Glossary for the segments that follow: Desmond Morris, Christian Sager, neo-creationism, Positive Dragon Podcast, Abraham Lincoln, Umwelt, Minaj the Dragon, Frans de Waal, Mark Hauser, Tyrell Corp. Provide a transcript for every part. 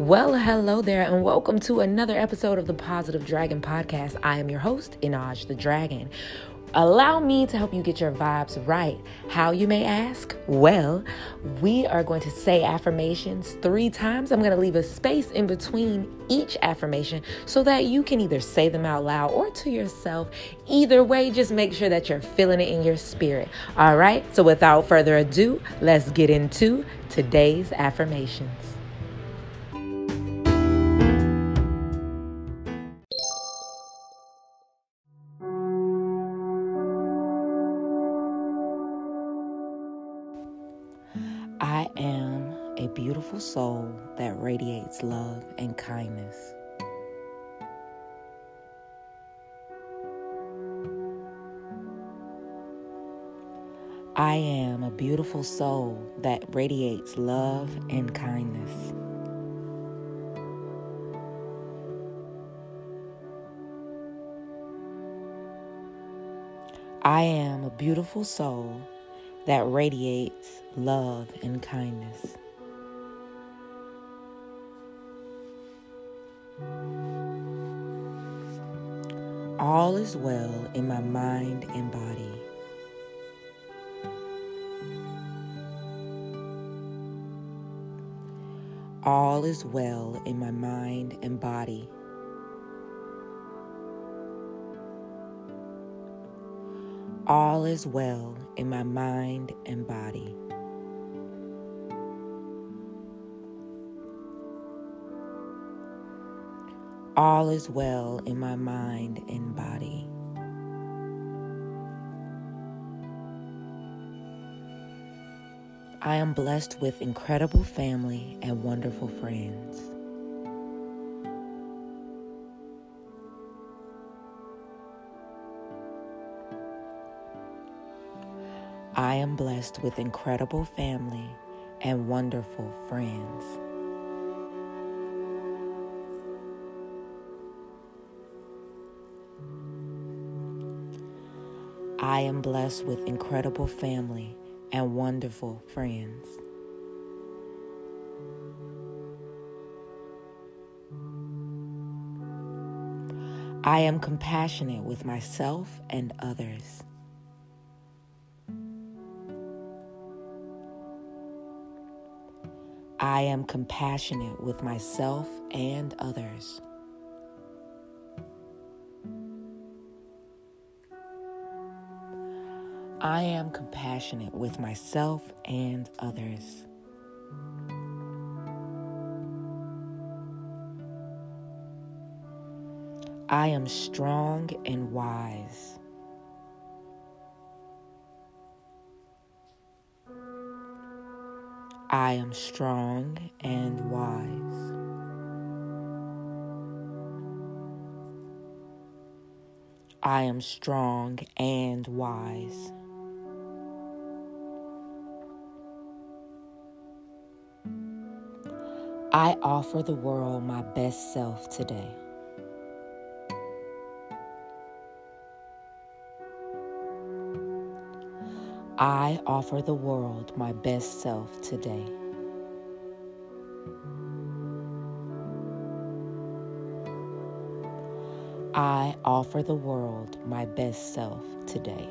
Well, hello there, and welcome to another episode of the Positive Dragon Podcast. I am your host, Minaj the Dragon. Allow me to help you get your vibes right. How, you may ask? Well, we are going to say affirmations 3 times. I'm going to leave a space in between each affirmation so that you can either say them out loud or to yourself. Either way, just make sure that you're feeling it in your spirit. All right, so without further ado, let's get into today's affirmations. I am a beautiful soul that radiates love and kindness. I am a beautiful soul that radiates love and kindness. I am a beautiful soul that radiates love and kindness. All is well in my mind and body. All is well in my mind and body. All is well in my mind and body. All is well in my mind and body. I am blessed with incredible family and wonderful friends. I am blessed with incredible family and wonderful friends. I am blessed with incredible family and wonderful friends. I am compassionate with myself and others. I am compassionate with myself and others. I am compassionate with myself and others. I am strong and wise. I am strong and wise. I am strong and wise. I offer the world my best self today. I offer the world my best self today. I offer the world my best self today.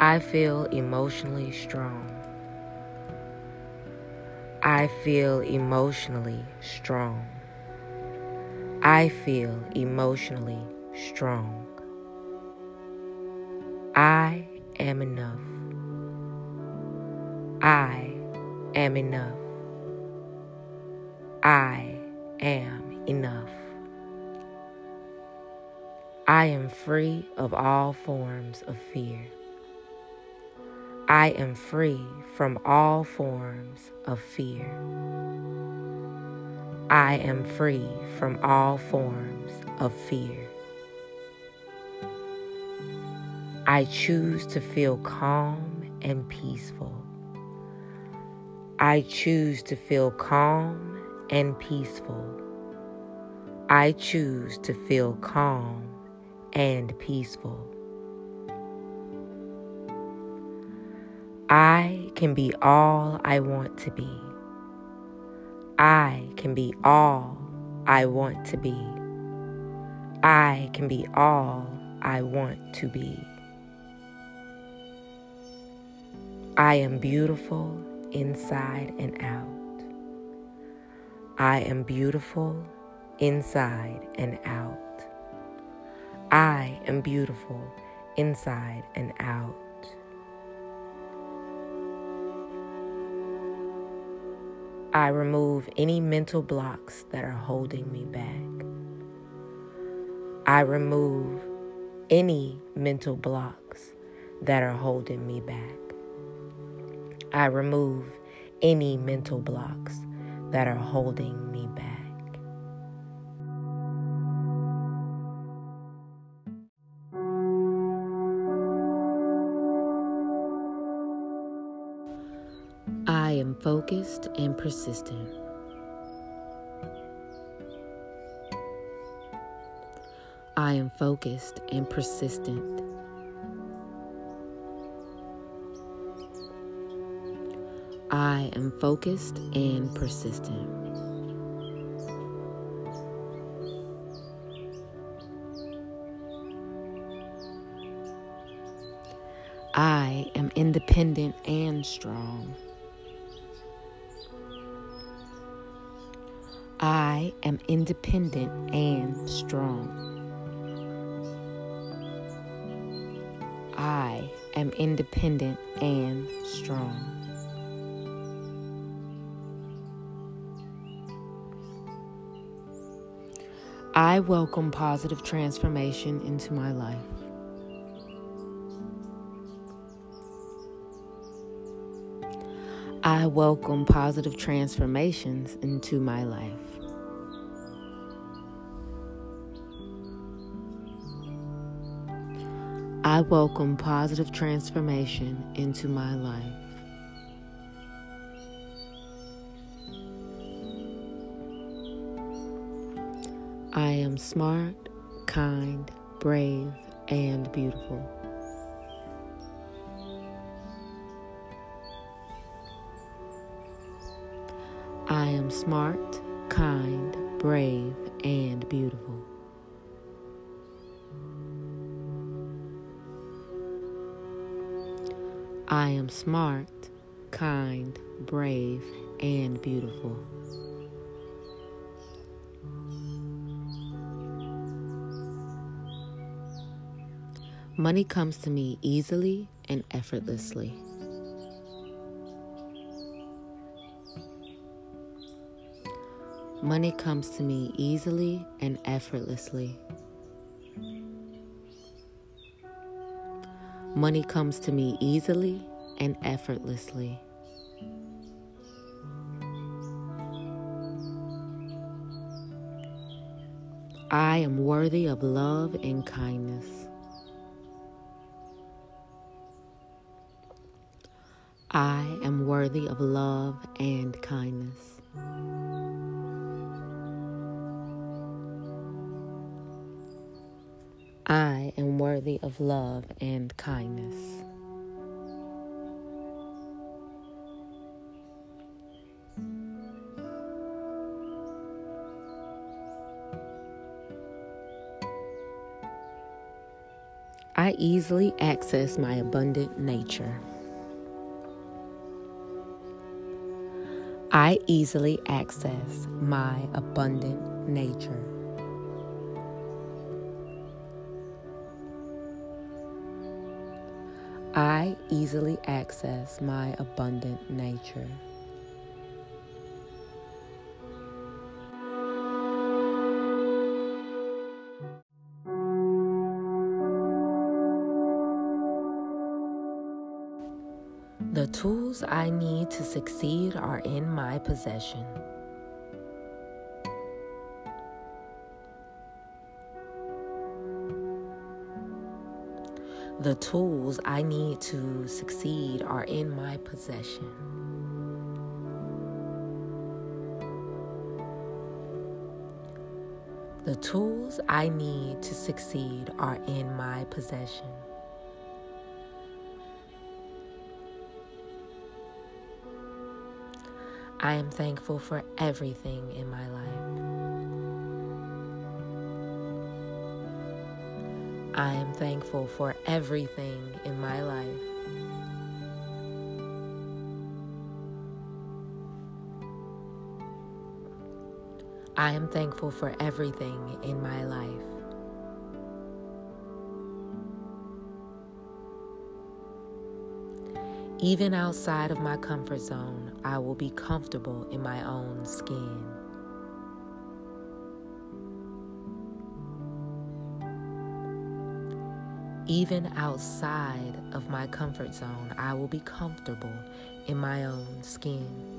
I feel emotionally strong. I feel emotionally strong. I feel emotionally strong. I am enough. I am enough. I am enough. I am free of all forms of fear. I am free from all forms of fear. I am free from all forms of fear. I choose to feel calm and peaceful. I choose to feel calm and peaceful. I choose to feel calm and peaceful. I can be all I want to be. I can be all I want to be. I can be all I want to be. I am beautiful inside and out. I am beautiful inside and out. I am beautiful inside and out. I remove any mental blocks that are holding me back. I remove any mental blocks that are holding me back. I remove any mental blocks that are holding me back. I am focused and persistent. I am focused and persistent. I am focused and persistent. I am independent and strong. I am independent and strong. I am independent and strong. I welcome positive transformation into my life. I welcome positive transformations into my life. I welcome positive transformation into my life. I am smart, kind, brave, and beautiful. I am smart, kind, brave, and beautiful. I am smart, kind, brave, and beautiful. Money comes to me easily and effortlessly. Money comes to me easily and effortlessly. Money comes to me easily and effortlessly. I am worthy of love and kindness. I am worthy of love and kindness. I am worthy of love and kindness. I easily access my abundant nature. I easily access my abundant nature. I easily access my abundant nature. The tools I need to succeed are in my possession. The tools I need to succeed are in my possession. The tools I need to succeed are in my possession. I am thankful for everything in my life. I am thankful for everything in my life. I am thankful for everything in my life. Even outside of my comfort zone, I will be comfortable in my own skin. Even outside of my comfort zone, I will be comfortable in my own skin.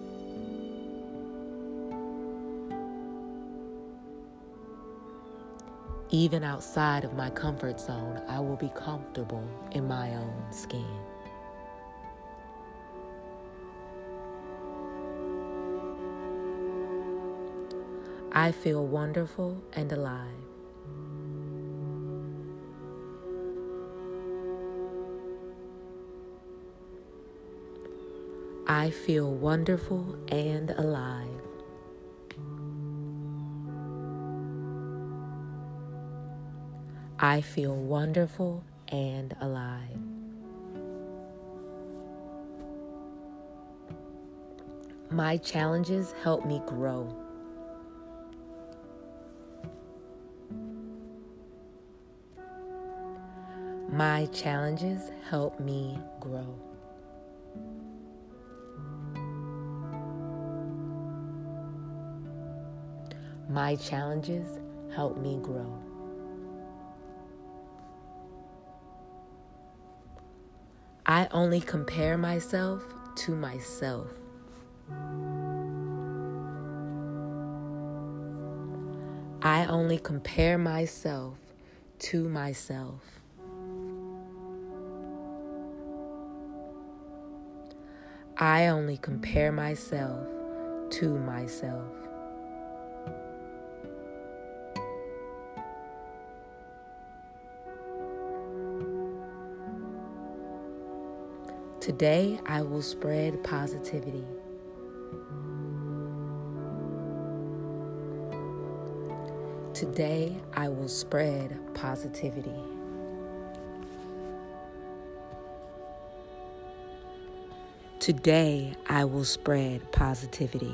Even outside of my comfort zone, I will be comfortable in my own skin. I feel wonderful and alive. I feel wonderful and alive. I feel wonderful and alive. My challenges help me grow. My challenges help me grow. My challenges help me grow. I only compare myself to myself. I only compare myself to myself. I only compare myself to myself. Today, I will spread positivity. Today, I will spread positivity. Today, I will spread positivity.